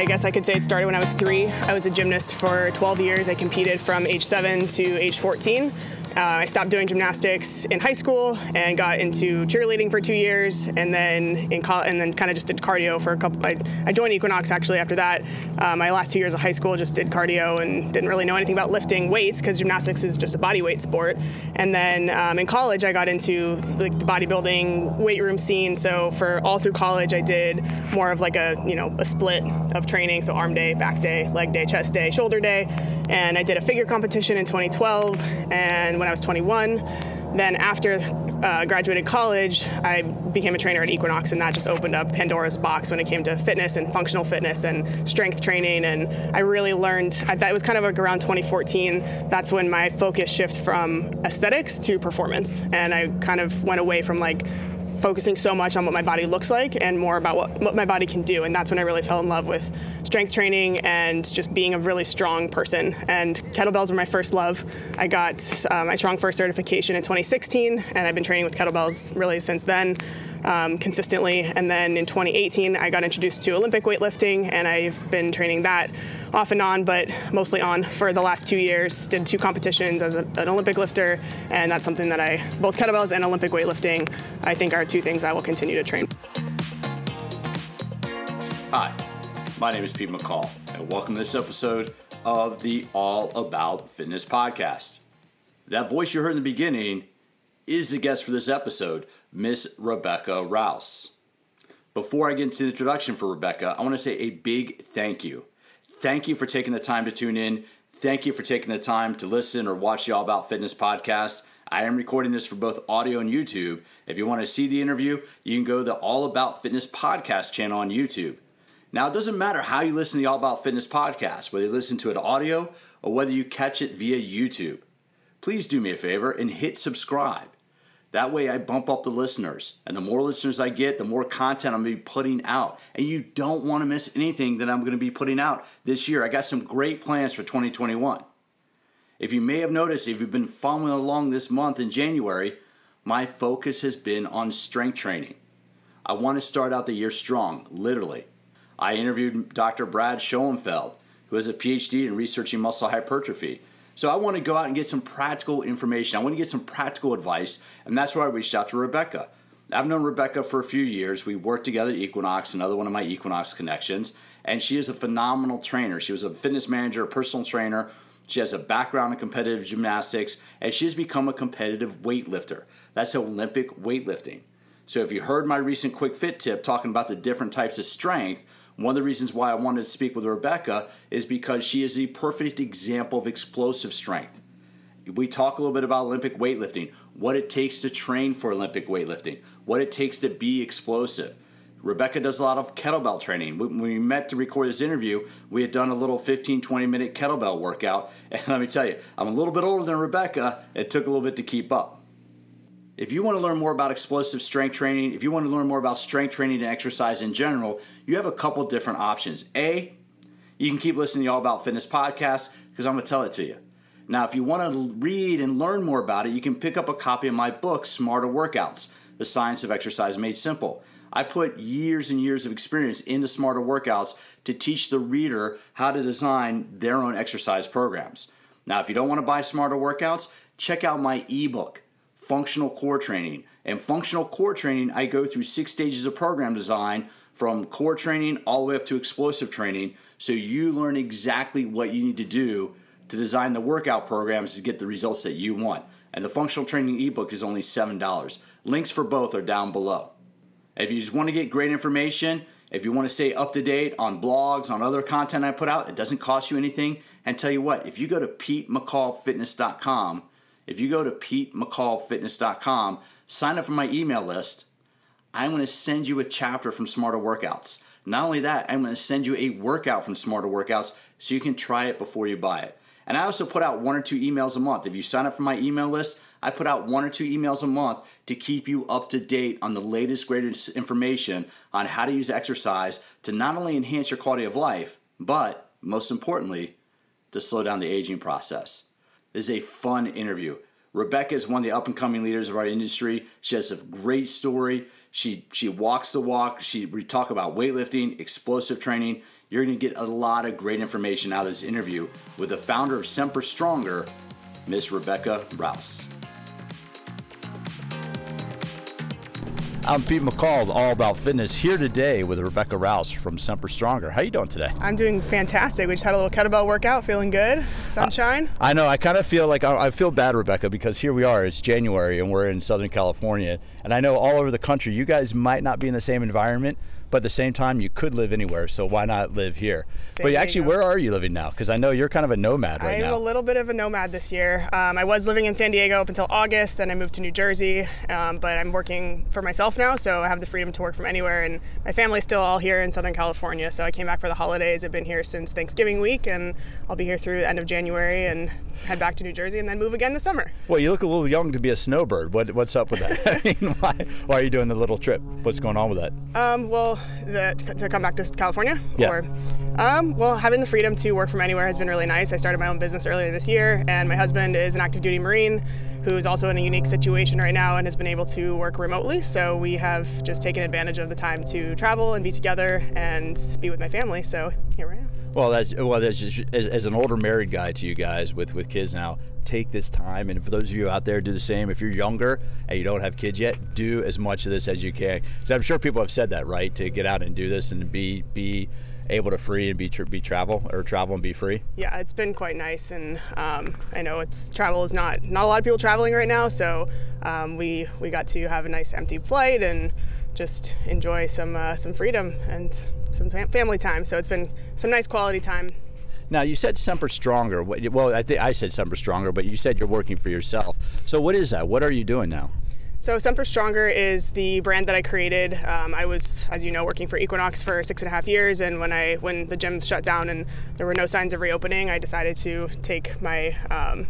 I guess I could say it started when I was 3. I was a gymnast for 12 years. I competed from age 7 to age 14. I stopped doing gymnastics in high school and got into cheerleading for 2 years, and then kind of just did cardio for a couple. I joined Equinox actually after that. My last 2 years of high school just did cardio and didn't really know anything about lifting weights because gymnastics is just a body weight sport. And then in college, I got into the bodybuilding weight room scene. So for all through college, I did more of like a split of training, so arm day, back day, leg day, chest day, shoulder day, and I did a figure competition in 2012 and when I was 21. Then after graduated college, I became a trainer at Equinox, and that just opened up Pandora's box when it came to fitness and functional fitness and strength training. And I really learned, that was kind of like around 2014, that's when my focus shifted from aesthetics to performance. And I kind of went away from like focusing so much on what my body looks like and more about what my body can do. And that's when I really fell in love with strength training and just being a really strong person. And kettlebells were my first love. I got my Strong First certification in 2016, and I've been training with kettlebells really since then. Consistently. And then in 2018, I got introduced to Olympic weightlifting, and I've been training that off and on, but mostly on for the last 2 years. Did 2 competitions as an Olympic lifter, and that's something that both kettlebells and Olympic weightlifting, I think are 2 things I will continue to train. Hi, my name is Pete McCall, and welcome to this episode of the All About Fitness podcast. That voice you heard in the beginning is the guest for this episode, Miss Rebecca Rouse. Before I get into the introduction for Rebecca, I want to say a big thank you. Thank you for taking the time to tune in. Thank you for taking the time to listen or watch the All About Fitness podcast. I am recording this for both audio and YouTube. If you want to see the interview, you can go to the All About Fitness podcast channel on YouTube. Now, it doesn't matter how you listen to the All About Fitness podcast, whether you listen to it audio or whether you catch it via YouTube. Please do me a favor and hit subscribe. That way I bump up the listeners, and the more listeners I get, the more content I'm going to be putting out, and you don't want to miss anything that I'm going to be putting out this year. I got some great plans for 2021. If you may have noticed, if you've been following along this month in January, my focus has been on strength training. I want to start out the year strong, literally. I interviewed Dr. Brad Schoenfeld, who has a PhD in researching muscle hypertrophy. So I want to go out and get some practical information. I want to get some practical advice, and that's why I reached out to Rebecca. I've known Rebecca for a few years. We worked together at Equinox, another one of my Equinox connections, and she is a phenomenal trainer. She was a fitness manager, a personal trainer. She has a background in competitive gymnastics, and she has become a competitive weightlifter. That's Olympic weightlifting. So if you heard my recent quick fit tip talking about the different types of strength, one of the reasons why I wanted to speak with Rebecca is because she is the perfect example of explosive strength. We talk a little bit about Olympic weightlifting, what it takes to train for Olympic weightlifting, what it takes to be explosive. Rebecca does a lot of kettlebell training. When we met to record this interview, we had done a little 15, 20-minute kettlebell workout. And let me tell you, I'm a little bit older than Rebecca. It took a little bit to keep up. If you want to learn more about explosive strength training, if you want to learn more about strength training and exercise in general, you have a couple different options. A, you can keep listening to the All About Fitness podcast because I'm going to tell it to you. Now, if you want to read and learn more about it, you can pick up a copy of my book, Smarter Workouts, The Science of Exercise Made Simple. I put years and years of experience into Smarter Workouts to teach the reader how to design their own exercise programs. Now, if you don't want to buy Smarter Workouts, check out my ebook, Functional Core Training. And functional core training, I go through 6 stages of program design from core training all the way up to explosive training, so you learn exactly what you need to do to design the workout programs to get the results that you want. And the functional training ebook is only $7. Links for both are down below. If you just want to get great information, if you want to stay up to date on blogs, on other content I put out, it doesn't cost you anything. And tell you what, if you go to PeteMcCallFitness.com, sign up for my email list, I'm going to send you a chapter from Smarter Workouts. Not only that, I'm going to send you a workout from Smarter Workouts so you can try it before you buy it. And I also put out 1 or 2 emails a month. If you sign up for my email list, I put out 1 or 2 emails a month to keep you up to date on the latest, greatest information on how to use exercise to not only enhance your quality of life, but most importantly, to slow down the aging process. This is a fun interview. Rebecca is one of the up-and-coming leaders of our industry. She has a great story. She walks the walk. We talk about weightlifting, explosive training. You're going to get a lot of great information out of this interview with the founder of Semper Stronger, Miss Rebecca Rouse. I'm Pete McCall, All About Fitness, here today with Rebecca Rouse from Semper Stronger. How are you doing today? I'm doing fantastic. We just had a little kettlebell workout, feeling good, sunshine. I know, I kind of feel like, I feel bad, Rebecca, because here we are, it's January and we're in Southern California. And I know all over the country, you guys might not be in the same environment, but at the same time, you could live anywhere, so why not live here? But actually, where are you living now? Because I know you're kind of a nomad right now. I am a little bit of a nomad this year. I was living in San Diego up until August, then I moved to New Jersey, but I'm working for myself now, so I have the freedom to work from anywhere, and my family's still all here in Southern California, so I came back for the holidays. I've been here since Thanksgiving week, and I'll be here through the end of January and head back to New Jersey and then move again this summer. Well, you look a little young to be a snowbird. What's up with that? I mean, why are you doing the little trip? What's going on with that? To come back to California? Yeah. Or having the freedom to work from anywhere has been really nice. I started my own business earlier this year, and my husband is an active duty Marine who is also in a unique situation right now and has been able to work remotely. So we have just taken advantage of the time to travel and be together and be with my family. So here we are. Well, that's just, as an older married guy to you guys with kids now, take this time, and for those of you out there, do the same. If you're younger and you don't have kids yet, do as much of this as you can. Because I'm sure people have said that, right? To get out and do this and be able to free and travel and be free. Yeah, it's been quite nice, and I know travel is not a lot of people traveling right now, so we got to have a nice empty flight and just enjoy some freedom and some family time. So it's been some nice quality time. Now, you said Semper Stronger. Well, I think I said Semper Stronger, but you said you're working for yourself. So what is that? What are you doing now? So Semper Stronger is the brand that I created. I was, as you know, working for Equinox for 6.5 years, and when the gym shut down and there were no signs of reopening, I decided to take my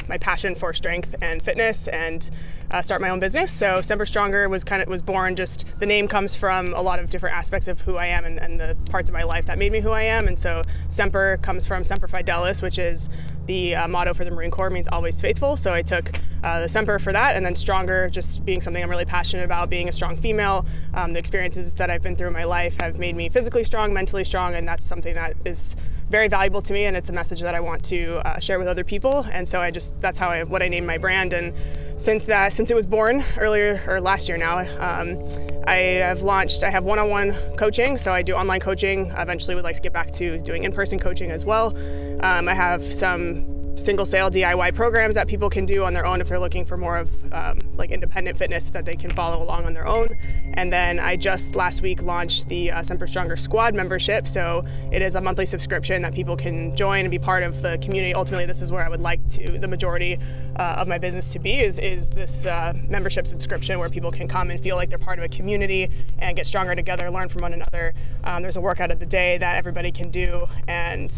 my passion for strength and fitness and start my own business. So Semper Stronger was born. Just the name comes from a lot of different aspects of who I am and the parts of my life that made me who I am. And so Semper comes from Semper Fidelis, which is the motto for the Marine Corps, means always faithful. So I took the Semper for that, and then Stronger just being something I'm really passionate about, being a strong female. The experiences that I've been through in my life have made me physically strong, mentally strong, and that's something that is very valuable to me, and it's a message that I want to share with other people. And so that's what I named my brand. And since it was born last year now, I have one-on-one coaching. So I do online coaching. I eventually would like to get back to doing in-person coaching as well. I have some single sale DIY programs that people can do on their own if they're looking for more of like independent fitness that they can follow along on their own. And then I just last week launched the Semper Stronger Squad membership. So it is a monthly subscription that people can join and be part of the community. Ultimately, this is where I would like the majority of my business to be is this membership subscription where people can come and feel like they're part of a community and get stronger together, learn from one another. There's a workout of the day that everybody can do, and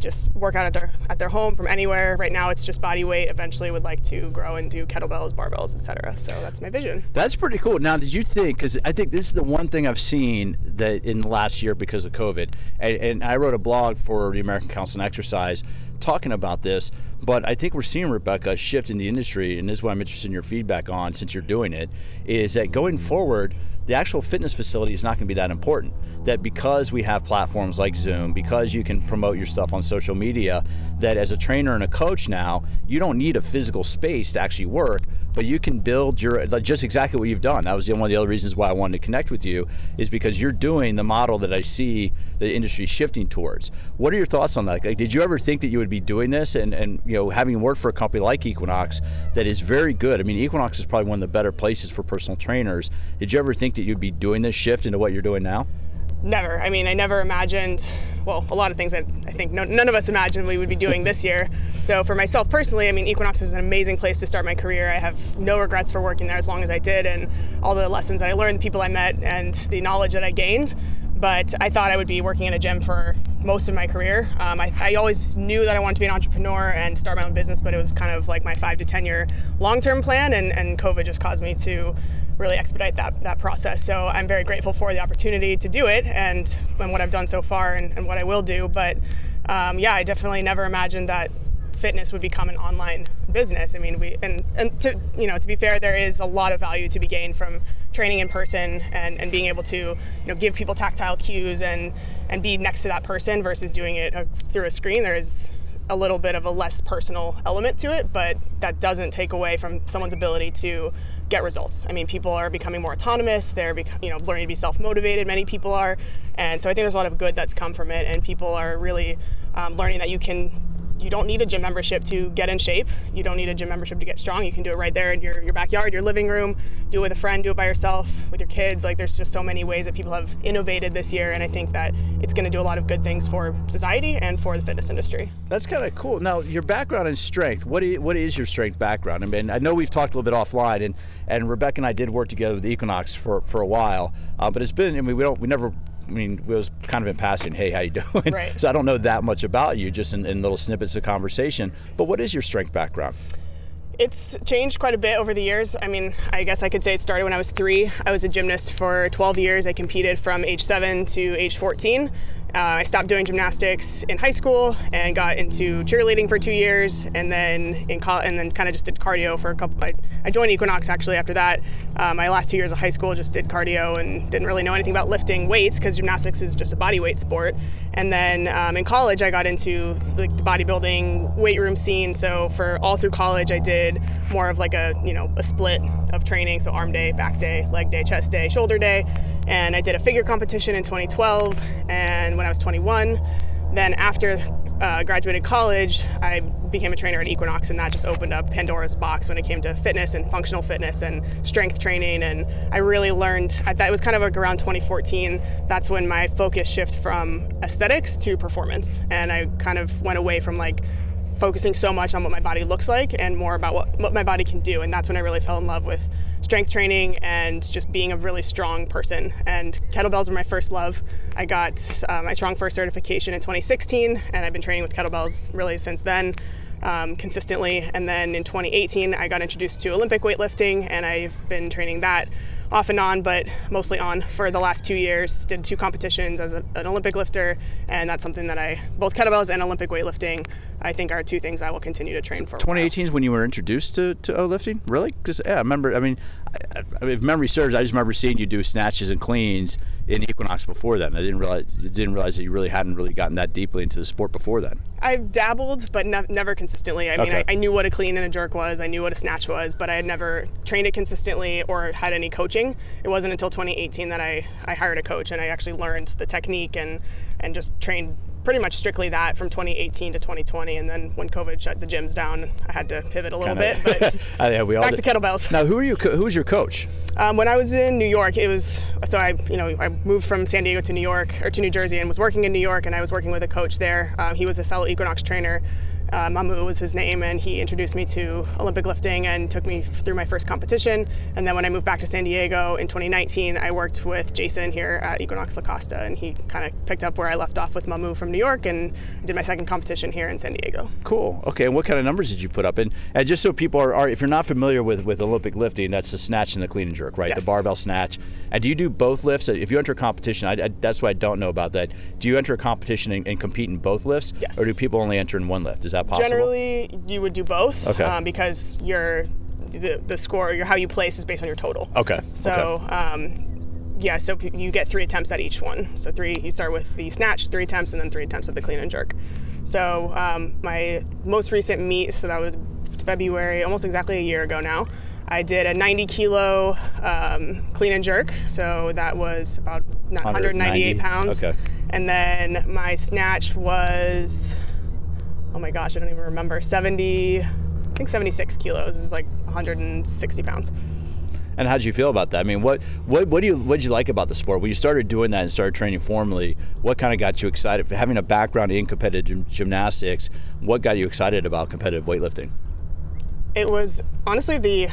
just work out at their home from anywhere. Right now it's just body weight. Eventually would like to grow and do kettlebells, barbells, etc. So that's my vision. That's pretty cool. Now, did you think, because I think this is the one thing I've seen that in the last year because of COVID, and I wrote a blog for the American Council on Exercise talking about this, but I think we're seeing, Rebecca, a shift in the industry, and this is what I'm interested in your feedback on since you're doing it, is that going forward, the actual fitness facility is not going to be that important. That because we have platforms like Zoom, because you can promote your stuff on social media, that as a trainer and a coach now, you don't need a physical space to actually work, but you can build your, just exactly what you've done. That was one of the other reasons why I wanted to connect with you, is because you're doing the model that I see the industry shifting towards. What are your thoughts on that? Like, did you ever think that you would be doing this and you know, having worked for a company like Equinox that is very good? I mean, Equinox is probably one of the better places for personal trainers. Did you ever think that you'd be doing this shift into what you're doing now? Never. I mean, I never imagined, well, a lot of things that I think none of us imagined we would be doing this year. So for myself personally, I mean, Equinox was an amazing place to start my career. I have no regrets for working there as long as I did, and all the lessons that I learned, the people I met, and the knowledge that I gained. But I thought I would be working in a gym for most of my career. I always knew that I wanted to be an entrepreneur and start my own business, but it was kind of like my 5 to 10 year long-term plan, and COVID just caused me to really expedite that process. So I'm very grateful for the opportunity to do it and what I've done so far and what I will do. But I definitely never imagined that fitness would become an online business. I mean, to be fair, there is a lot of value to be gained from training in person and being able to, give people tactile cues and be next to that person versus doing it through a screen. There is a little bit of a less personal element to it, but that doesn't take away from someone's ability to get results. I mean, people are becoming more autonomous. They're, learning to be self-motivated. Many people are. And so I think there's a lot of good that's come from it. And people are really learning that you don't need a gym membership to get in shape. You don't need a gym membership to get strong. You can do it right there in your backyard, your living room, do it with a friend, do it by yourself, with your kids. Like, there's just so many ways that people have innovated this year, and I think that it's gonna do a lot of good things for society and for the fitness industry. That's kind of cool. Now, your background in strength, what is your strength background? I mean, I know we've talked a little bit offline, and Rebecca and I did work together with Equinox for a while, but it's been, it was kind of in passing, hey, how you doing? Right. So I don't know that much about you, just in little snippets of conversation. But what is your strength background? It's changed quite a bit over the years. I mean, I guess I could say it started when I was 3. I was a gymnast for 12 years. I competed from age 7 to age 14. I stopped doing gymnastics in high school and got into cheerleading for 2 years, and then kind of just did cardio for a couple. I joined Equinox actually after that. My last 2 years of high school just did cardio and didn't really know anything about lifting weights because gymnastics is just a body weight sport. And then in college, I got into the bodybuilding weight room scene. So all through college, I did more of a split of training, so arm day, back day, leg day, chest day, shoulder day. And I did a figure competition in 2012 and when I was 21. Then after graduated college, I became a trainer at Equinox, and that just opened up Pandora's box when it came to fitness and functional fitness and strength training. And I really learned, it was kind of around 2014, that's when my focus shifted from aesthetics to performance. And I kind of went away from focusing so much on what my body looks like and more about what my body can do. And that's when I really fell in love with strength training and just being a really strong person. And kettlebells were my first love. I got my Strong First certification in 2016, and I've been training with kettlebells really since then, consistently. And then in 2018, I got introduced to Olympic weightlifting, and I've been training that off and on, but mostly on for the last 2 years. Did 2 competitions as an Olympic lifter, and that's something that both kettlebells and Olympic weightlifting, I think, are 2 things I will continue to train for. 2018 is when you were introduced to lifting? Really? Because, yeah, I remember, if memory serves, I just remember seeing you do snatches and cleans in Equinox before then. I didn't realize that you really hadn't really gotten that deeply into the sport before then. I've dabbled, but never consistently. I knew what a clean and a jerk was. I knew what a snatch was, but I had never trained it consistently or had any coaching. It wasn't until 2018 that I hired a coach, and I actually learned the technique and just trained pretty much strictly that from 2018 to 2020, and then when COVID shut the gyms down, I had to pivot a little bit. But back to kettlebells. Now, who was your coach? When I was in New York, I moved from San Diego to New Jersey, and was working in New York, and I was working with a coach there. He was a fellow Equinox trainer. Mamu was his name, and he introduced me to Olympic lifting and took me through my first competition. And then when I moved back to San Diego in 2019, I worked with Jason here at Equinox La Costa, and he kind of picked up where I left off with Mamu from New York, and I did my second competition here in San Diego. Cool. Okay, and what kind of numbers did you put up? And just so people are if you're not familiar with Olympic lifting, that's the snatch and the clean and jerk, right? Yes. The barbell snatch. And do you do both lifts? If you enter a competition, that's what I don't know about that. Do you enter a competition and compete in both lifts? Yes. Or do people only enter in one lift? Is that possible? Generally, you would do both, okay. Because the score, how you place is based on your total. Okay. So, okay. So you get 3 attempts at each one. So you start with the snatch, 3 attempts, and then 3 attempts at the clean and jerk. So my most recent meet, so that was February, almost exactly a year ago now, I did a 90-kilo clean and jerk. So that was about 198 pounds. Okay. And then my snatch was... oh my gosh, I don't even remember, 76 kilos. It was 160 pounds. And how'd you feel about that? I mean, what did you like about the sport? When you started doing that and started training formally, what kind of got you excited? Having a background in competitive gymnastics, what got you excited about competitive weightlifting? It was honestly the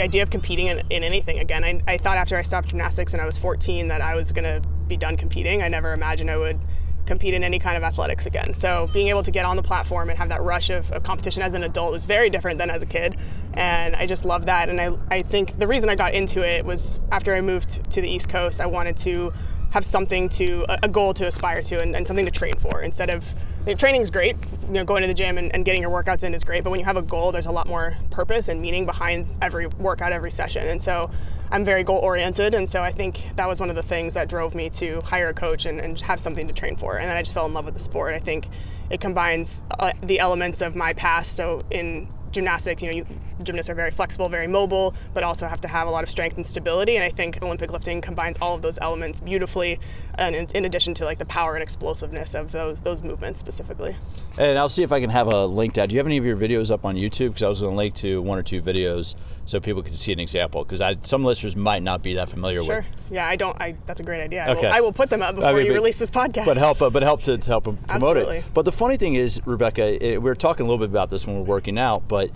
idea of competing in anything. Again, I thought after I stopped gymnastics when I was 14 that I was gonna be done competing. I never imagined I would compete in any kind of athletics again. So being able to get on the platform and have that rush of competition as an adult was very different than as a kid. And I just love that. And I think the reason I got into it was after I moved to the East Coast, I wanted to have something to, a goal to aspire to and something to train for. Instead of, you know, training's great, you know, going to the gym and getting your workouts in is great, but when you have a goal, there's a lot more purpose and meaning behind every workout, every session. And so I'm very goal oriented. And so I think that was one of the things that drove me to hire a coach and have something to train for. And then I just fell in love with the sport. I think it combines the elements of my past. So in gymnastics, you know, gymnasts are very flexible, very mobile, but also have to have a lot of strength and stability. And I think Olympic lifting combines all of those elements beautifully, and in addition to like the power and explosiveness of those movements specifically. And I'll see if I can have a link down. Do you have any of your videos up on YouTube? Because I was going to link to one or two videos so people can see an example. Because some listeners might not be that familiar with. Sure. Yeah, I don't. That's a great idea. Okay. I will put them up before you release this podcast. But help to promote Absolutely. It. But the funny thing is, Rebecca, we were talking a little bit about this when we were working out, but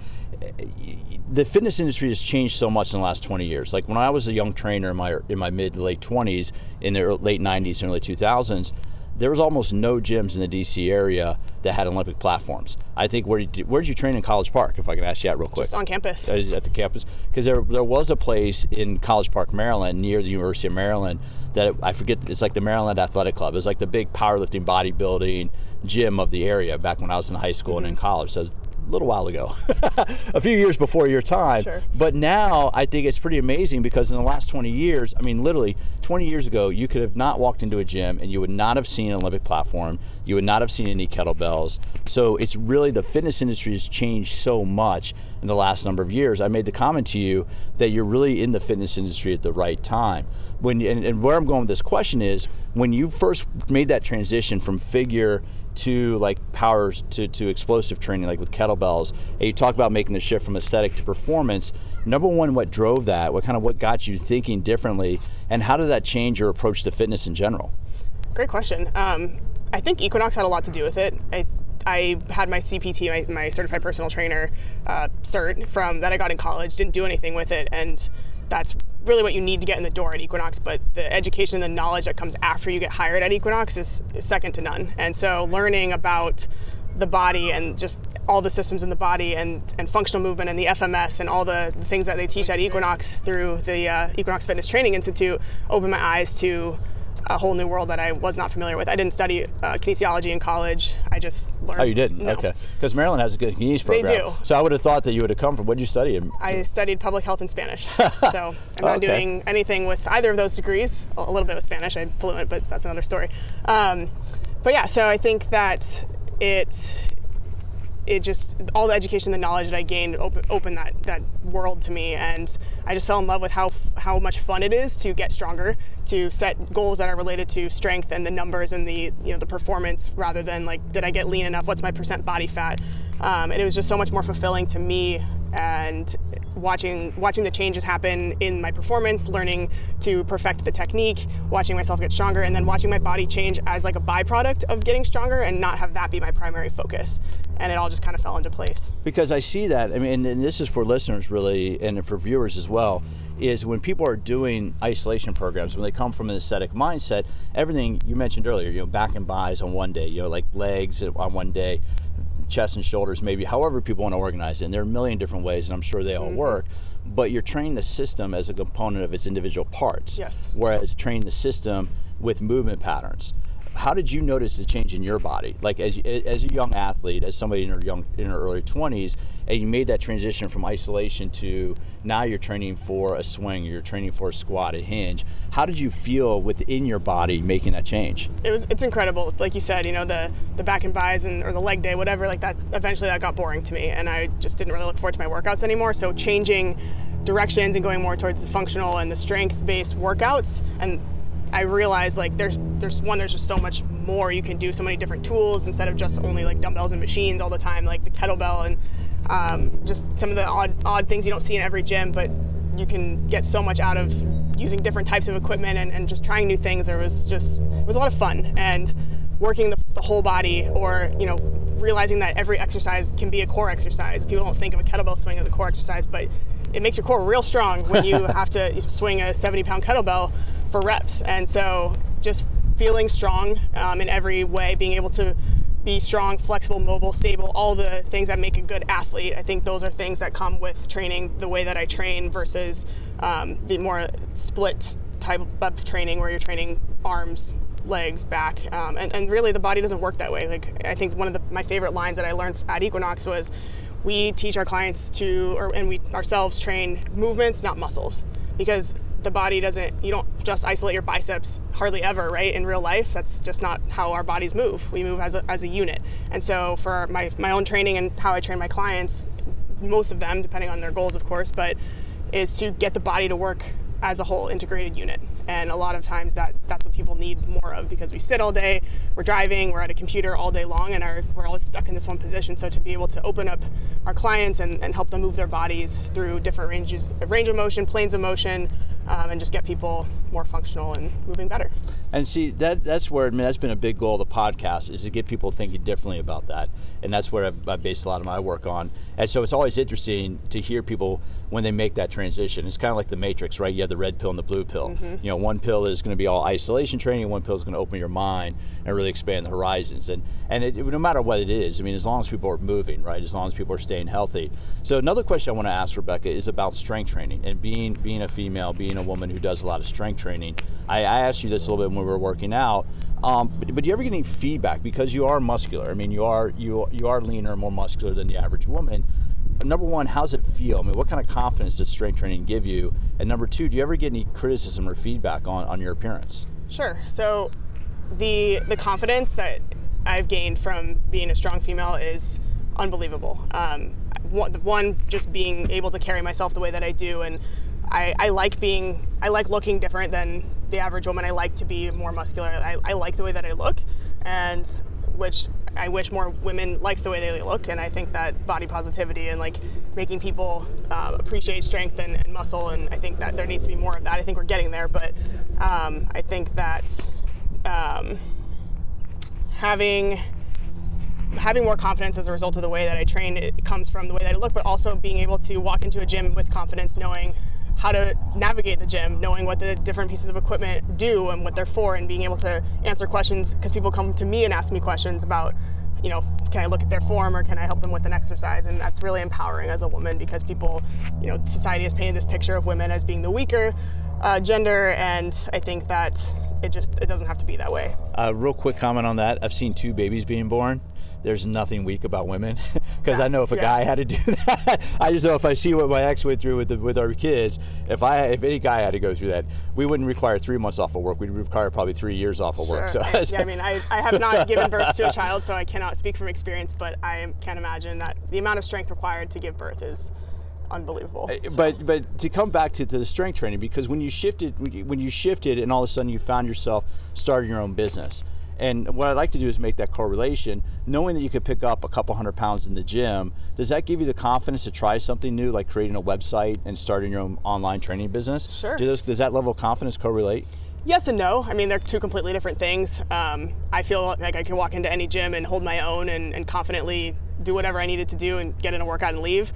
the fitness industry has changed so much in the last 20 years. Like when I was a young trainer in my mid to late 20s, in the late 90s and early 2000s, there was almost no gyms in the DC area that had Olympic platforms. I think, where did you train in College Park, if I can ask you that real quick? Just on campus. At the campus? Because there was a place in College Park, Maryland, near the University of Maryland, that I forget, it's like the Maryland Athletic Club. It was like the big powerlifting, bodybuilding gym of the area back when I was in high school mm-hmm. and in college. So a little while ago, a few years before your time. Sure. But now I think it's pretty amazing because in the last 20 years, I mean, literally 20 years ago, you could have not walked into a gym and you would not have seen an Olympic platform. You would not have seen any kettlebells. So it's really, the fitness industry has changed so much in the last number of years. I made the comment to you that you're really in the fitness industry at the right time. And where I'm going with this question is, when you first made that transition from figure to like power to explosive training, like with kettlebells, and you talk about making the shift from aesthetic to performance, number one, what drove that? What got you thinking differently? And how did that change your approach to fitness in general? Great question. I think Equinox had a lot to do with it. I had my CPT, my certified personal trainer cert from that I got in college, didn't do anything with it. And that's really what you need to get in the door at Equinox, but the education and the knowledge that comes after you get hired at Equinox is second to none. And so learning about the body and just all the systems in the body and functional movement and the FMS and all the things that they teach at Equinox through the Equinox Fitness Training Institute opened my eyes to a whole new world that I was not familiar with. I didn't study kinesiology in college. I just learned. Oh, you didn't? No. Okay. Because Maryland has a good kines program. They do. So I would have thought that you would have come from. What did you study? I studied public health and Spanish. So I'm not doing anything with either of those degrees. A little bit with Spanish. I'm fluent, but that's another story. But yeah, so I think that it just, all the education, the knowledge that I gained opened that world to me. And I just fell in love with how much fun it is to get stronger, to set goals that are related to strength and the numbers and the, you know, the performance, rather than like, did I get lean enough? What's my % body fat? And it was just so much more fulfilling to me, and watching the changes happen in my performance, learning to perfect the technique, watching myself get stronger, and then watching my body change as like a byproduct of getting stronger, and not have that be my primary focus. And it all just kind of fell into place. Because I see that, I mean, and this is for listeners really, and for viewers as well, is when people are doing isolation programs, when they come from an aesthetic mindset, everything you mentioned earlier, you know, back and buys on one day, you know, like legs on one day, chest and shoulders, maybe, however people want to organize it. And there are a million different ways, and I'm sure they all mm-hmm. work, but you're training the system as a component of its individual parts. Yes. Whereas training the system with movement patterns. How did you notice the change in your body? Like as a young athlete, as somebody in her early 20s, and you made that transition from isolation to now you're training for a swing, you're training for a squat, a hinge. How did you feel within your body making that change? It's incredible. Like you said, you know, the back and buys or the leg day, whatever, like that, eventually that got boring to me, and I just didn't really look forward to my workouts anymore. So changing directions and going more towards the functional and the strength-based workouts, and I realized like there's just so much more you can do, so many different tools instead of just only like dumbbells and machines all the time, like the kettlebell and just some of the odd things you don't see in every gym, but you can get so much out of using different types of equipment and just trying new things. It was a lot of fun, and working the whole body, or, you know, realizing that every exercise can be a core exercise. People don't think of a kettlebell swing as a core exercise, but it makes your core real strong when you have to swing a 70-pound kettlebell for reps. And so just feeling strong in every way, being able to be strong, flexible, mobile, stable, all the things that make a good athlete. I think those are things that come with training the way that I train versus the more split type of training where you're training arms, legs, back, and really the body doesn't work that way. Like, I think one of my favorite lines that I learned at Equinox was, we teach our clients to, and we ourselves train movements, not muscles, because the body doesn't, you don't just isolate your biceps hardly ever, right? In real life, that's just not how our bodies move. We move as a unit. And so for my own training and how I train my clients, most of them, depending on their goals, of course, but is to get the body to work as a whole integrated unit. And a lot of times that's what people need more of, because we sit all day, we're driving, we're at a computer all day long, and we're always stuck in this one position. So to be able to open up our clients and help them move their bodies through different range of motion, planes of motion, and just get people more functional and moving better. And see, that's where, I mean, that's been a big goal of the podcast, is to get people thinking differently about that. And that's what I based a lot of my work on. And so it's always interesting to hear people when they make that transition. It's kind of like the Matrix, right? You have the red pill and the blue pill. Mm-hmm. You know, one pill is going to be all isolation training, one pill is going to open your mind and really expand the horizons. And it, no matter what it is, I mean, as long as people are moving, right? As long as people are staying healthy. So another question I want to ask Rebecca is about strength training and being a female, being a woman who does a lot of strength training. I asked you this a little bit when we were working out, but do you ever get any feedback? Because you are muscular. I mean, you are leaner and more muscular than the average woman. Number one, how's it feel? I mean, what kind of confidence does strength training give you? And number two, do you ever get any criticism or feedback on your appearance? Sure. So the confidence that I've gained from being a strong female is unbelievable. One, just being able to carry myself the way that I do, and I like looking different than the average woman. I like to be more muscular. I like the way that I look, and which I wish more women liked the way they look. And I think that body positivity and like making people appreciate strength and muscle, and I think that there needs to be more of that. I think we're getting there, but I think that having more confidence as a result of the way that I train, it comes from the way that I look, but also being able to walk into a gym with confidence, knowing how to navigate the gym, knowing what the different pieces of equipment do and what they're for, and being able to answer questions, because people come to me and ask me questions about, you know, can I look at their form or can I help them with an exercise? And that's really empowering as a woman, because people, you know, society has painted this picture of women as being the weaker gender, and I think that it doesn't have to be that way. Real quick comment on that. I've seen 2 babies being born. There's nothing weak about women, because I know if a guy had to do that, I just know if I see what my ex went through with our kids, if any guy had to go through that, we wouldn't require 3 months off of work. We'd require probably 3 years off of work. Sure. So I mean, I have not given birth to a child, so I cannot speak from experience, but I can imagine that the amount of strength required to give birth is unbelievable. But to come back to the strength training, because when you shifted and all of a sudden you found yourself starting your own business. And what I'd like to do is make that correlation, knowing that you could pick up a couple hundred pounds in the gym. Does that give you the confidence to try something new, like creating a website and starting your own online training business? Sure. Does that level of confidence correlate? Yes and no. I mean, they're 2 completely different things. I feel like I could walk into any gym and hold my own and confidently do whatever I needed to do and get in a workout and leave.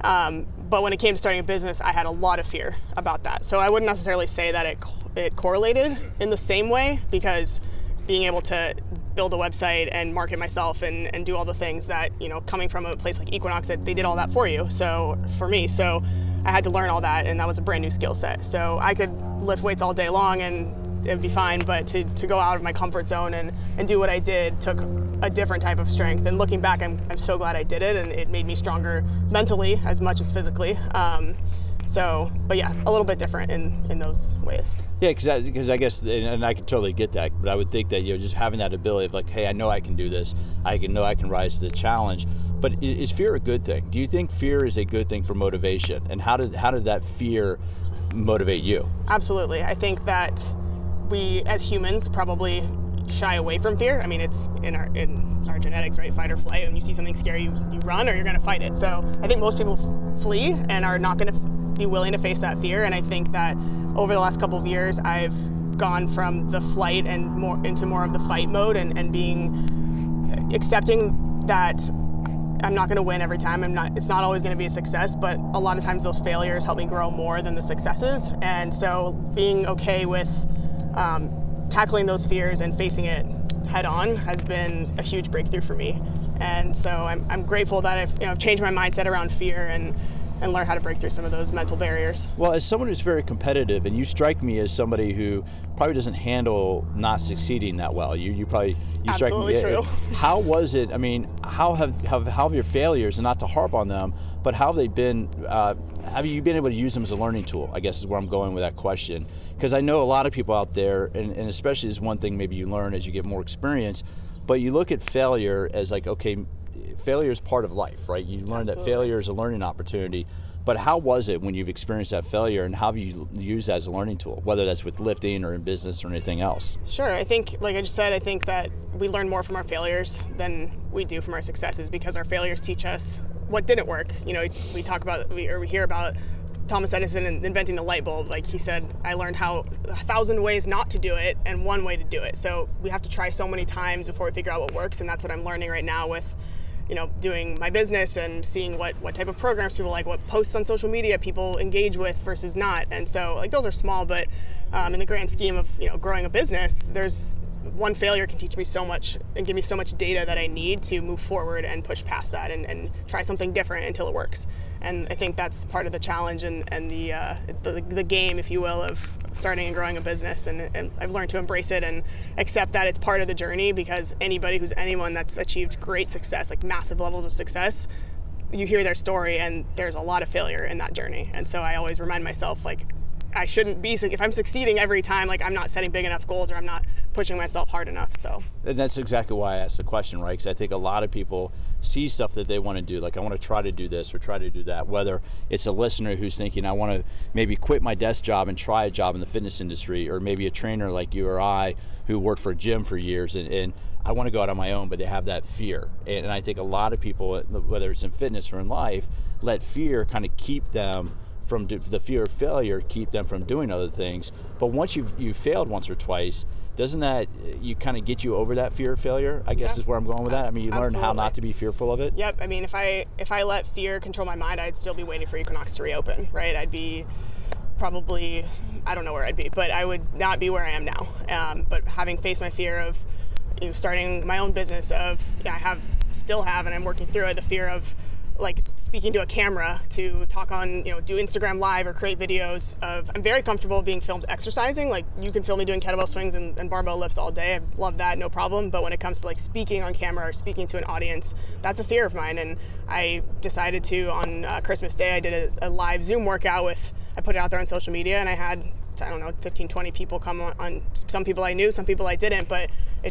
But when it came to starting a business, I had a lot of fear about that. So I wouldn't necessarily say that it correlated in the same way, because being able to build a website and market myself and do all the things that, you know, coming from a place like Equinox, that they did all that for you. So for me, so I had to learn all that, and that was a brand new skill set. So I could lift weights all day long and it'd be fine, but to go out of my comfort zone and do what I did took a different type of strength. And looking back, I'm so glad I did it, and it made me stronger mentally as much as physically. But yeah, a little bit different in those ways. Yeah, because I guess, and I can totally get that, but I would think that, you know, just having that ability of like, hey, I know I can do this, I can rise to the challenge. But is fear a good thing? Do you think fear is a good thing for motivation? And how did that fear motivate you? Absolutely. I think that we, as humans, probably shy away from fear. I mean, it's in our genetics, right? Fight or flight. When you see something scary, you run, or you're going to fight it. So I think most people flee and are not going to be willing to face that fear. And I think that over the last couple of years, I've gone from the flight and more into more of the fight mode, and being accepting that I'm not going to win every time. It's not always going to be a success, but a lot of times those failures help me grow more than the successes. And so being okay with tackling those fears and facing it head on has been a huge breakthrough for me. And so I'm grateful that I've changed my mindset around fear and learn how to break through some of those mental barriers. Well, as someone who's very competitive, and you strike me as somebody who probably doesn't handle not succeeding that well. You strike me. Absolutely true. How was it? I mean, how have your failures, and not to harp on them, but how have they been? Have you been able to use them as a learning tool? I guess is where I'm going with that question, because I know a lot of people out there, and especially is one thing maybe you learn as you get more experience, but you look at failure as like, okay, failure is part of life, right? You learn Absolutely. That failure is a learning opportunity. But how was it when you've experienced that failure, and how have you used that as a learning tool, whether that's with lifting or in business or anything else? Sure. I think, like I just said, I think that we learn more from our failures than we do from our successes, because our failures teach us what didn't work. You know, we talk about, we hear about Thomas Edison and inventing the light bulb. Like he said, I learned how 1,000 ways not to do it and one way to do it. So we have to try so many times before we figure out what works. And that's what I'm learning right now with, you know, doing my business and seeing what type of programs people like, what posts on social media people engage with versus not. And so, like, those are small, but in the grand scheme of, you know, growing a business, there's one failure can teach me so much and give me so much data that I need to move forward and push past that and try something different until it works. And I think that's part of the challenge and the game, if you will, of starting and growing a business. And I've learned to embrace it and accept that it's part of the journey, because anyone that's achieved great success, like massive levels of success, you hear their story and there's a lot of failure in that journey. And so I always remind myself, like, I shouldn't be, if I'm succeeding every time, like, I'm not setting big enough goals or I'm not pushing myself hard enough. So, and that's exactly why I asked the question, right? Because I think a lot of people see stuff that they want to do, like, I want to try to do this or try to do that, whether it's a listener who's thinking, I want to maybe quit my desk job and try a job in the fitness industry, or maybe a trainer like you or I who worked for a gym for years and I want to go out on my own, but they have that fear. And I think a lot of people, whether it's in fitness or in life, let fear kind of keep them from the fear of failure, keep them from doing other things. But once you've failed once or twice, doesn't that you kind of get you over that fear of failure? I guess is where I'm going with that. I mean, you learn how not to be fearful of it. Yep. I mean, if I let fear control my mind, I'd still be waiting for Equinox to reopen, right? I'd be probably, I don't know where I'd be, but I would not be where I am now. But having faced my fear of, you know, starting my own business, I still have, and I'm working through it, the fear of, like, speaking to a camera, to talk on, you know, do Instagram Live or create videos of, I'm very comfortable being filmed exercising. Like, you can film me doing kettlebell swings and barbell lifts all day. I love that, no problem. But when it comes to, like, speaking on camera or speaking to an audience, that's a fear of mine. And I decided to, on Christmas Day, I did a live Zoom workout I put it out there on social media, and I had, I don't know, 15, 20 people come on, some people I knew, some people I didn't, but I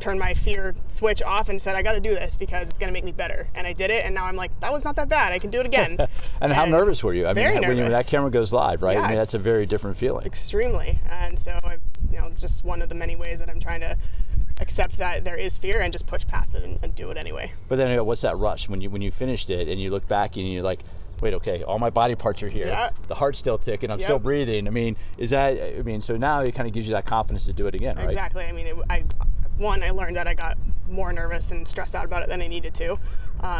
turned my fear switch off and said, I got to do this because it's going to make me better. And I did it, and now I'm like, that was not that bad. I can do it again. And how nervous were you? I mean, when that camera goes live, right? Yeah, I mean, that's a very different feeling. Extremely. And so, just one of the many ways that I'm trying to accept that there is fear and just push past it and do it anyway. But then, what's that rush when you finished it and you look back and you're like, wait, okay, all my body parts are here. Yeah. The heart's still ticking. I'm still breathing. I mean, so now it kind of gives you that confidence to do it again, right? Exactly. I mean, I learned that I got more nervous and stressed out about it than I needed to.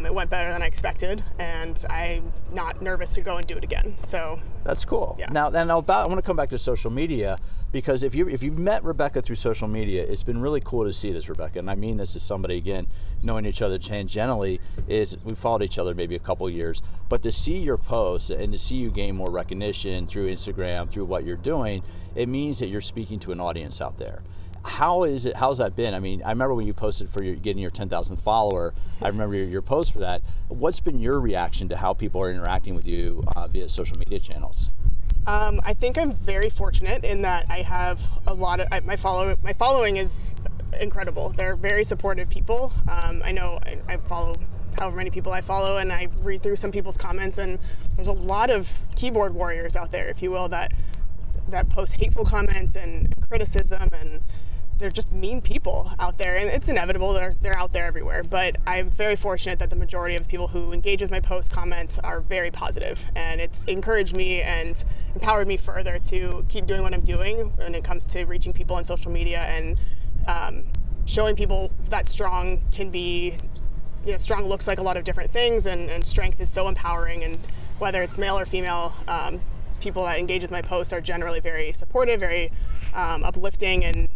It went better than I expected, and I'm not nervous to go and do it again. So that's cool. Yeah. Now I want to come back to social media, because if you've met Rebecca through social media, it's been really cool to see this, Rebecca. And I mean this as somebody, again, knowing each other tangentially, is we followed each other maybe a couple years, but to see your posts and to see you gain more recognition through Instagram, through what you're doing, it means that you're speaking to an audience out there. How's that been? I mean, I remember when you posted for getting your 10,000th follower, I remember your post for that. What's been your reaction to how people are interacting with you via social media channels? I think I'm very fortunate in that I have a lot of, my following is incredible. They're very supportive people. I know I follow however many people I follow, and I read through some people's comments, and there's a lot of keyboard warriors out there, if you will, that post hateful comments and criticism, and they're just mean people out there, and it's inevitable. They're out there everywhere, but I'm very fortunate that the majority of the people who engage with my post comments are very positive, and it's encouraged me and empowered me further to keep doing what I'm doing when it comes to reaching people on social media and showing people that strong can be, strong looks like a lot of different things, and strength is so empowering, and whether it's male or female, people that engage with my posts are generally very supportive, very uplifting, and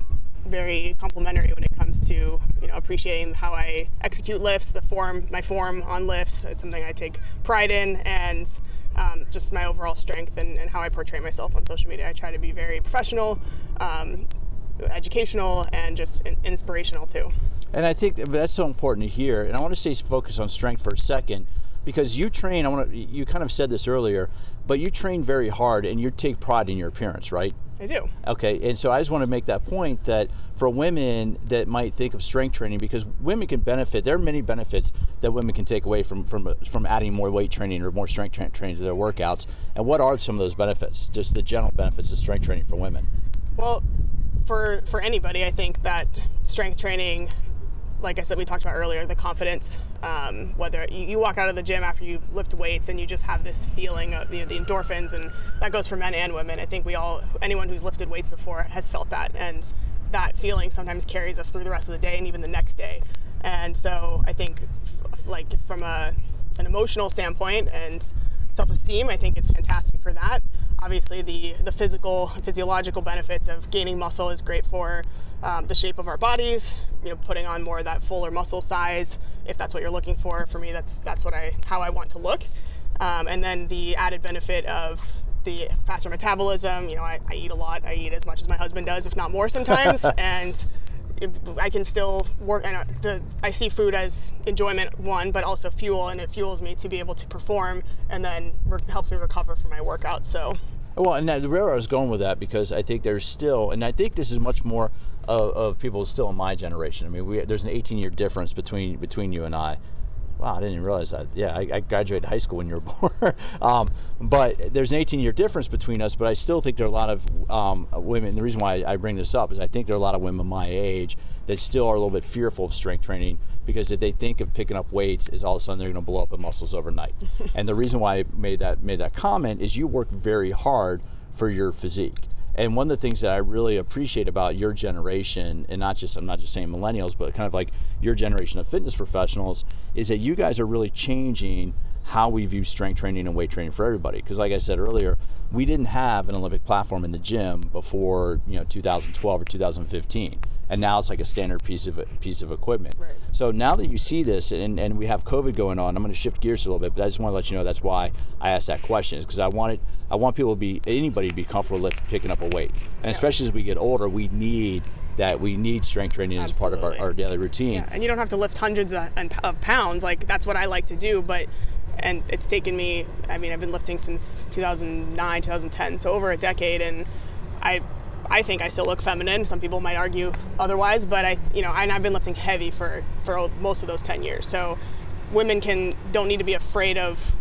very complimentary when it comes comes to, you know, appreciating how I execute lifts, the form, my form on lifts. It's something I take pride in, and just my overall strength and how I portray myself on social media. I try to be very professional, educational, and just inspirational too. And I think that's so important to hear. And I want to stay focused on strength for a second, because you train, you kind of said this earlier, but you train very hard and you take pride in your appearance, right? I do. Okay, and so I just want to make that point that for women that might think of strength training, because women can benefit, there are many benefits that women can take away from adding more weight training or more strength training to their workouts. And what are some of those benefits, just the general benefits of strength training for women? Well, for anybody, I think that strength training, like I said, we talked about earlier, the confidence, whether you walk out of the gym after you lift weights and you just have this feeling of, you know, the endorphins, and that goes for men and women. I think anyone who's lifted weights before has felt that, and that feeling sometimes carries us through the rest of the day and even the next day. And so I think like from an emotional standpoint and self-esteem, I think it's fantastic for that. Obviously the physiological benefits of gaining muscle is great for the shape of our bodies, you know, putting on more of that fuller muscle size, if that's what you're looking for. For me, that's how I want to look. And then the added benefit of the faster metabolism, you know, I eat a lot. I eat as much as my husband does, if not more sometimes. And I can still work, and I see food as enjoyment, one, but also fuel, and it fuels me to be able to perform, and then helps me recover from my workouts. So, well, and that's where I was going with that, because I think there's still, and I think this is much more of people still in my generation. I mean, there's an 18-year difference between you and I. Wow, I didn't even realize that. Yeah, I graduated high school when you were born. But there's an 18-year difference between us, but I still think there are a lot of women. The reason why I bring this up is I think there are a lot of women my age that still are a little bit fearful of strength training, because if they think of picking up weights, is all of a sudden they're going to blow up in muscles overnight. And the reason why I made that comment is you work very hard for your physique. And one of the things that I really appreciate about your generation, and I'm not just saying millennials, but kind of like your generation of fitness professionals, is that you guys are really changing how we view strength training and weight training for everybody. Because like I said earlier, we didn't have an Olympic platform in the gym before, you know, 2012 or 2015. And now it's like a standard piece of equipment. Right. So now that you see this, and we have COVID going on, I'm going to shift gears a little bit, but I just want to let you know that's why I asked that question, is because I want people to be, anybody to be comfortable with picking up a weight. And yeah, especially as we get older, we need strength training. Absolutely. As part of our daily routine. Yeah. And you don't have to lift hundreds of pounds. Like, that's what I like to do, but. And it's taken me, I mean, I've been lifting since 2009, 2010, so over a decade, and I think I still look feminine. Some people might argue otherwise, but I've been lifting heavy for most of those 10 years. So women don't need to be afraid of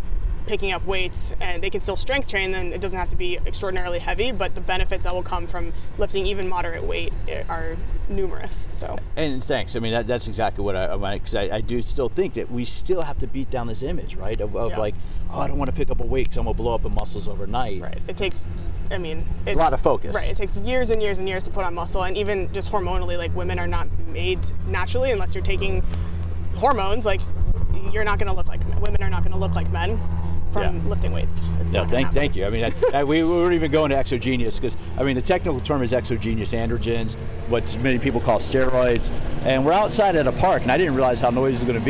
picking up weights, and they can still strength train, and it doesn't have to be extraordinarily heavy, but the benefits that will come from lifting even moderate weight are numerous. So, and thanks. I mean, that's exactly what I because I do still think that we still have to beat down this image, right? Of yeah. Like, I don't want to pick up a weight because I'm gonna blow up in muscles overnight. Right. It takes, a lot of focus. Right. It takes years and years and years to put on muscle, and even just hormonally, like, women are not made naturally unless you're taking hormones. Like, you're not gonna look like men. Women are not gonna look like men. From lifting weights. Thank you. I mean, we weren't even going to exogenous, because I mean the technical term is exogenous androgens, what many people call steroids. And we're outside at a park, and I didn't realize how noisy it was going to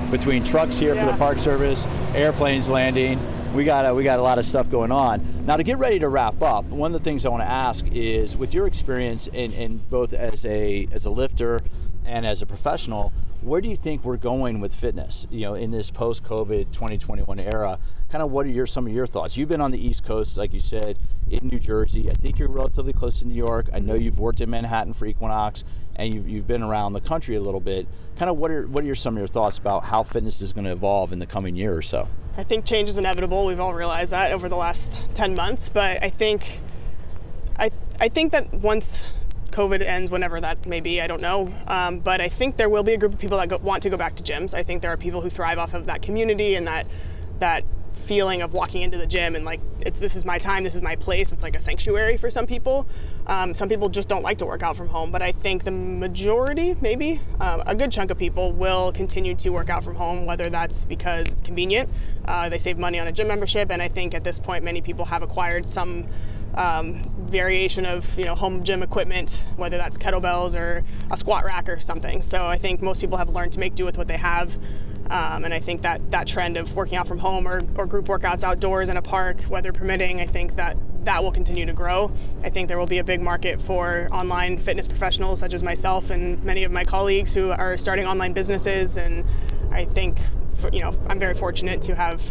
be between trucks here for the Park Service, airplanes landing. We got a lot of stuff going on. Now, to get ready to wrap up, one of the things I want to ask is, with your experience in both as a lifter and as a professional, where do you think we're going with fitness, you know, in this post-COVID 2021 era? Kind of what are some of your thoughts? You've been on the East Coast, like you said, in New Jersey. I think you're relatively close to New York. I know you've worked in Manhattan for Equinox, and you've been around the country a little bit. Kind of what are some of your thoughts about how fitness is going to evolve in the coming year or so? I think change is inevitable. We've all realized that over the last 10 months. But I think that once COVID ends, whenever that may be, I don't know. But I think there will be a group of people that want to go back to gyms. I think there are people who thrive off of that community and that feeling of walking into the gym and like, this is my time, this is my place. It's like a sanctuary for some people. Some people just don't like to work out from home, but I think the majority, maybe a good chunk of people, will continue to work out from home, whether that's because it's convenient, they save money on a gym membership, and I think at this point many people have acquired some variation of, home gym equipment, whether that's kettlebells or a squat rack or something. So I think most people have learned to make do with what they have. And I think that trend of working out from home or group workouts outdoors in a park, weather permitting, I think that will continue to grow. I think there will be a big market for online fitness professionals such as myself and many of my colleagues who are starting online businesses. And I think, I'm very fortunate to have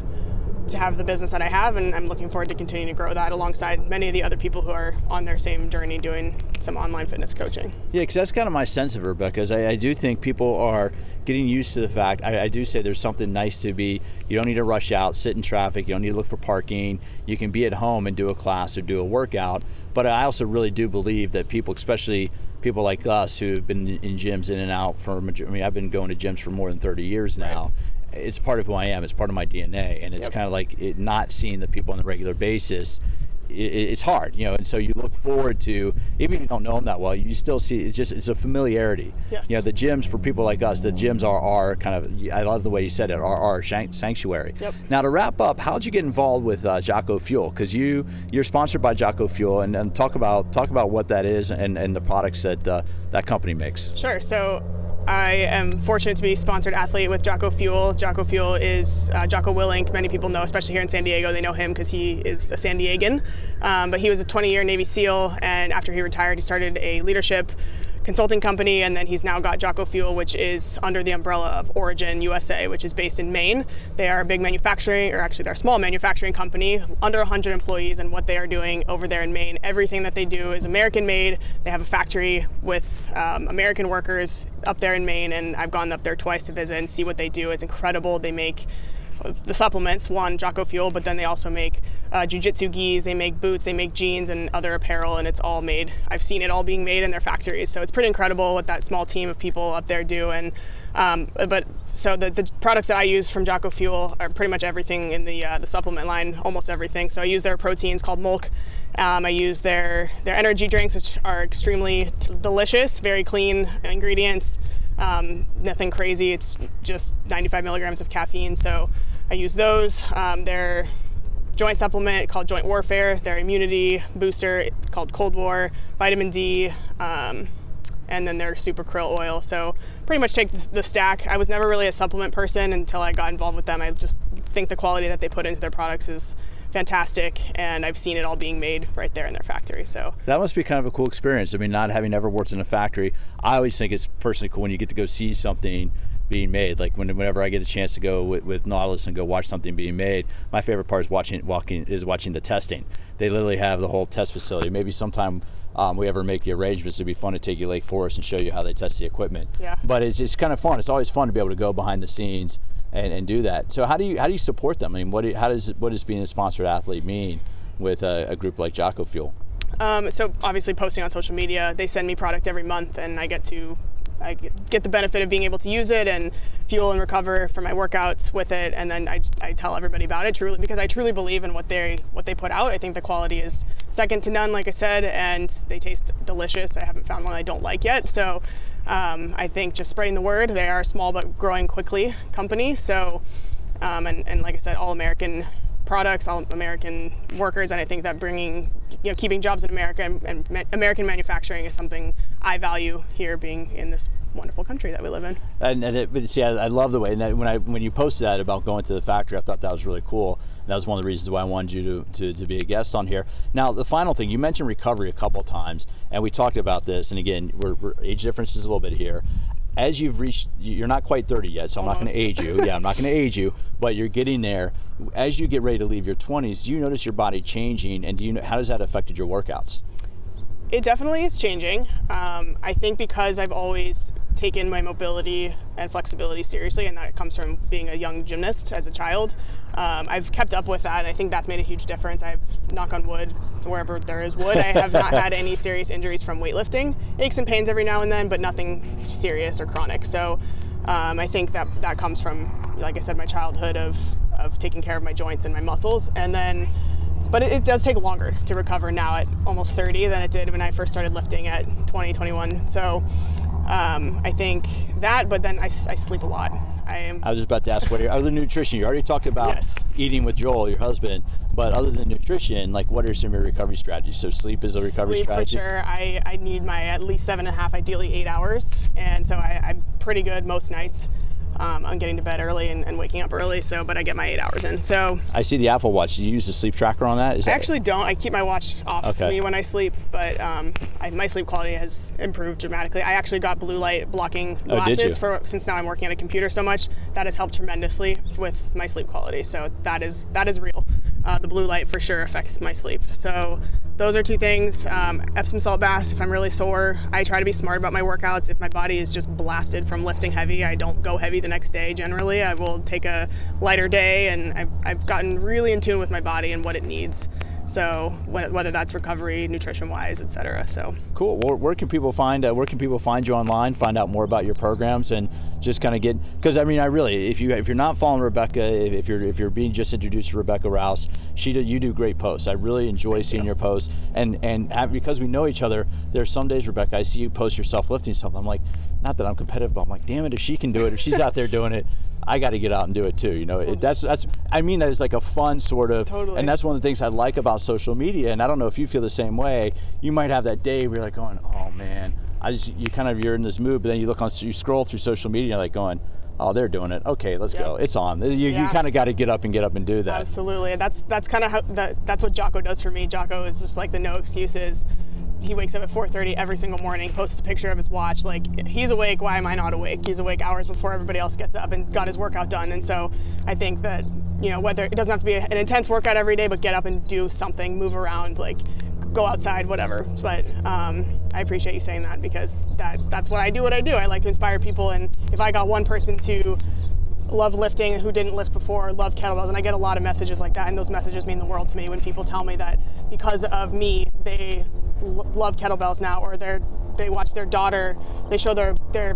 the business that I have, and I'm looking forward to continuing to grow that alongside many of the other people who are on their same journey doing some online fitness coaching. Yeah, because that's kind of my sense of it, Rebecca, is I do think people are getting used to the fact, I do say there's something nice to be, you don't need to rush out, sit in traffic, you don't need to look for parking, you can be at home and do a class or do a workout. But I also really do believe that people, especially people like us who've been in gyms in and out for, I've been going to gyms for more than 30 years now. Right. It's part of who I am. It's part of my DNA, and it's kind of like not seeing the people on a regular basis. It's hard, And so you look forward to, even if you don't know them that well, you still see it's a familiarity. Yes. The gyms for people like us, the gyms are our kind of. I love the way you said it. Are our sanctuary. Yep. Now to wrap up, how'd you get involved with Jocko Fuel? Because you're sponsored by Jocko Fuel, and talk about what that is and the products that that company makes. Sure. So I am fortunate to be a sponsored athlete with Jocko Fuel. Jocko Fuel is Jocko Willink. Many people know, especially here in San Diego, they know him because he is a San Diegan. But he was a 20-year Navy SEAL, and after he retired, he started a leadership consulting company, and then he's now got Jocko Fuel, which is under the umbrella of Origin USA, which is based in Maine. They are a big manufacturing, or actually they're a small manufacturing company, under 100 employees, and what they are doing over there in Maine, everything that they do is American-made. They have a factory with American workers up there in Maine, and I've gone up there twice to visit and see what they do. It's incredible. They make the supplements, Jocko Fuel, but then they also make jiu-jitsu gis, they make boots, they make jeans and other apparel, and it's all made. I've seen it all being made in their factories, so it's pretty incredible what that small team of people up there do. And so the products that I use from Jocko Fuel are pretty much everything in the supplement line, almost everything. So I use their proteins called Mulk. I use their energy drinks, which are extremely delicious, very clean ingredients. Nothing crazy. It's just 95 milligrams of caffeine. So I use those. Their joint supplement called Joint Warfare, their immunity booster called Cold War, vitamin D, and then their super krill oil. So pretty much take the stack. I was never really a supplement person until I got involved with them. I just think the quality that they put into their products is fantastic, and I've seen it all being made right there in their factory. So that must be kind of a cool experience. I mean, not having ever worked in a factory, I always think it's personally cool when you get to go see something being made. Like whenever I get a chance to go with Nautilus and go watch something being made, my favorite part is watching the testing. They literally have the whole test facility. Maybe sometime we ever make the arrangements, it'd be fun to take you to Lake Forest and show you how they test the equipment. Yeah. But it's kind of fun. It's always fun to be able to go behind the scenes and do that. So how do you support them? I mean, what does being a sponsored athlete mean with a group like Jocko Fuel? So obviously posting on social media, they send me product every month, and I get the benefit of being able to use it and fuel and recover from my workouts with it, and then I tell everybody about it, truly, because I truly believe in what they put out. I think the quality is second to none, like I said, and they taste delicious. I haven't found one I don't like yet. So I think just spreading the word. They are a small but growing quickly company. So and like I said, all American products, all American workers, and I think that keeping jobs in America and American manufacturing is something I value here, being in this wonderful country that we live in. I love the way, and when you posted that about going to the factory, I thought that was really cool. And that was one of the reasons why I wanted you to be a guest on here. Now, the final thing, you mentioned recovery a couple of times, and we talked about this, and again, we're age difference is a little bit here. As you've reached, you're not quite 30 yet, so almost. I'm not going to age you, but you're getting there. As you get ready to leave your 20s, do you notice your body changing, and how does that affected your workouts? It definitely is changing. I think because I've always taken my mobility and flexibility seriously, and that comes from being a young gymnast as a child. I've kept up with that, and I think that's made a huge difference. I've, knock on wood, wherever there is wood, I have not had any serious injuries from weightlifting. Aches and pains every now and then, but nothing serious or chronic. So I think that comes from, like I said, my childhood of taking care of my joints and my muscles. But it does take longer to recover now at almost 30 than it did when I first started lifting at 20, 21. So I think that, but then I sleep a lot. I was just about to ask, what are your other nutrition? You already talked about eating with Joel, your husband, but other than nutrition, like what are some of your recovery strategies? So sleep is a recovery strategy? Sleep for sure. I need my at least 7.5, ideally 8 hours. And so I'm pretty good most nights on getting to bed early and waking up early. So, but I get my 8 hours in. So I see the Apple Watch. Do you use the sleep tracker on that? I actually don't. I keep my watch off me when I sleep, but my sleep quality has improved dramatically. I actually got blue light blocking glasses since now I'm working at a computer so much. That has helped tremendously with my sleep quality. So that is real. The blue light for sure affects my sleep. So those are two things. Epsom salt baths if I'm really sore. I try to be smart about my workouts. If my body is just blasted from lifting heavy, I don't go heavy the next day. Generally, I will take a lighter day, and I've gotten really in tune with my body and what it needs. So whether that's recovery, nutrition-wise, et cetera. So cool. Well, where can people find you online? Find out more about your programs and just kind of get, because I mean, I really, if you're not following Rebecca, if you're being just introduced to Rebecca Rouse, you do great posts. I really enjoy seeing your posts, and because we know each other, there's some days, Rebecca, I see you post yourself lifting something. I'm like, not that I'm competitive, but I'm like, damn it, if she can do it, if she's out there doing it, I got to get out and do it too. You know, that is like a fun sort of, and that's one of the things I like about social media. And I don't know if you feel the same way. You might have that day where you're like going, oh man, you're in this mood, but then you scroll through social media and you're like going, oh, they're doing it. Okay, let's go. It's on. You kind of got to get up and do that. Absolutely. That's kind of how that's what Jocko does for me. Jocko is just like the no excuses. He wakes up at 4:30 every single morning, posts a picture of his watch, like, he's awake, why am I not awake? He's awake hours before everybody else gets up and got his workout done. And so I think that, you know, whether it doesn't have to be an intense workout every day, but get up and do something, move around, like go outside, whatever. But I appreciate you saying that, because that's what I do, I like to inspire people. And if I got one person to love lifting who didn't lift before, love kettlebells, and I get a lot of messages like that, and those messages mean the world to me when people tell me that because of me, they love kettlebells now, or they watch their daughter, they show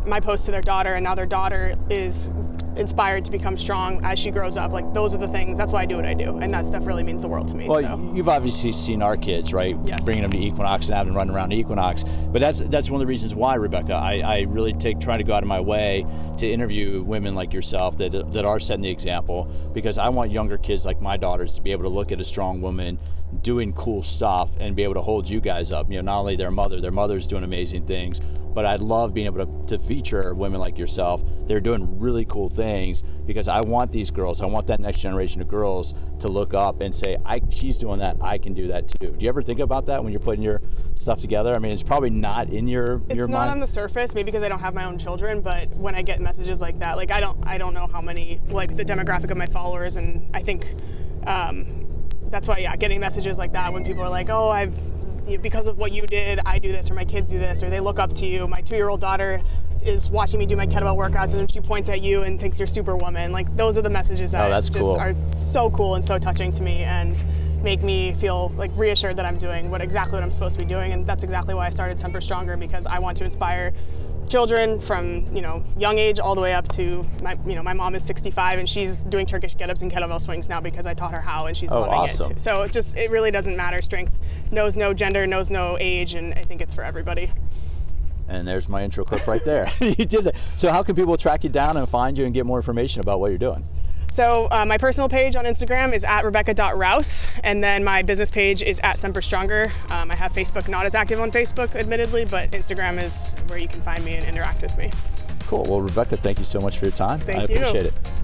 my posts to their daughter, and now their daughter is inspired to become strong as she grows up. Like, those are the things. That's why I do what I do, and that stuff really means the world to me. Well, You've obviously seen our kids, right? Yes. Bringing them to Equinox and having them run around Equinox. But that's one of the reasons why, Rebecca, I really try to go out of my way to interview women like yourself that are setting the example, because I want younger kids like my daughters to be able to look at a strong woman doing cool stuff and be able to hold you guys up. You know, not only their mother's doing amazing things, but I love being able to feature women like yourself. They're doing really cool things, because I want these girls, I want that next generation of girls to look up and say, she's doing that, I can do that too. Do you ever think about that when you're putting your stuff together? I mean, it's probably not in your mind. It's not on the surface, maybe because I don't have my own children, but when I get messages like that, like I don't know how many, like the demographic of my followers, and I think that's why, getting messages like that when people are like, oh, because of what you did, I do this, or my kids do this, or they look up to you. My 2-year-old daughter is watching me do my kettlebell workouts, and she points at you and thinks you're Superwoman. Like, those are the messages that are so cool and so touching to me, and make me feel like reassured that I'm doing exactly what I'm supposed to be doing. And that's exactly why I started Semper Stronger, because I want to inspire children from, you know, young age all the way up to my mom is 65 and she's doing Turkish get-ups and kettlebell swings now because I taught her how, and she's loving it. So it really doesn't matter. Strength knows no gender, knows no age, and I think it's for everybody. And there's my intro clip right there. You did that. So how can people track you down and find you and get more information about what you're doing? So my personal page on Instagram is at Rebecca.Rouse, and then my business page is at Semper Stronger. I have Facebook, not as active on Facebook, admittedly, but Instagram is where you can find me and interact with me. Cool. Well, Rebecca, thank you so much for your time. Thank you. I appreciate it.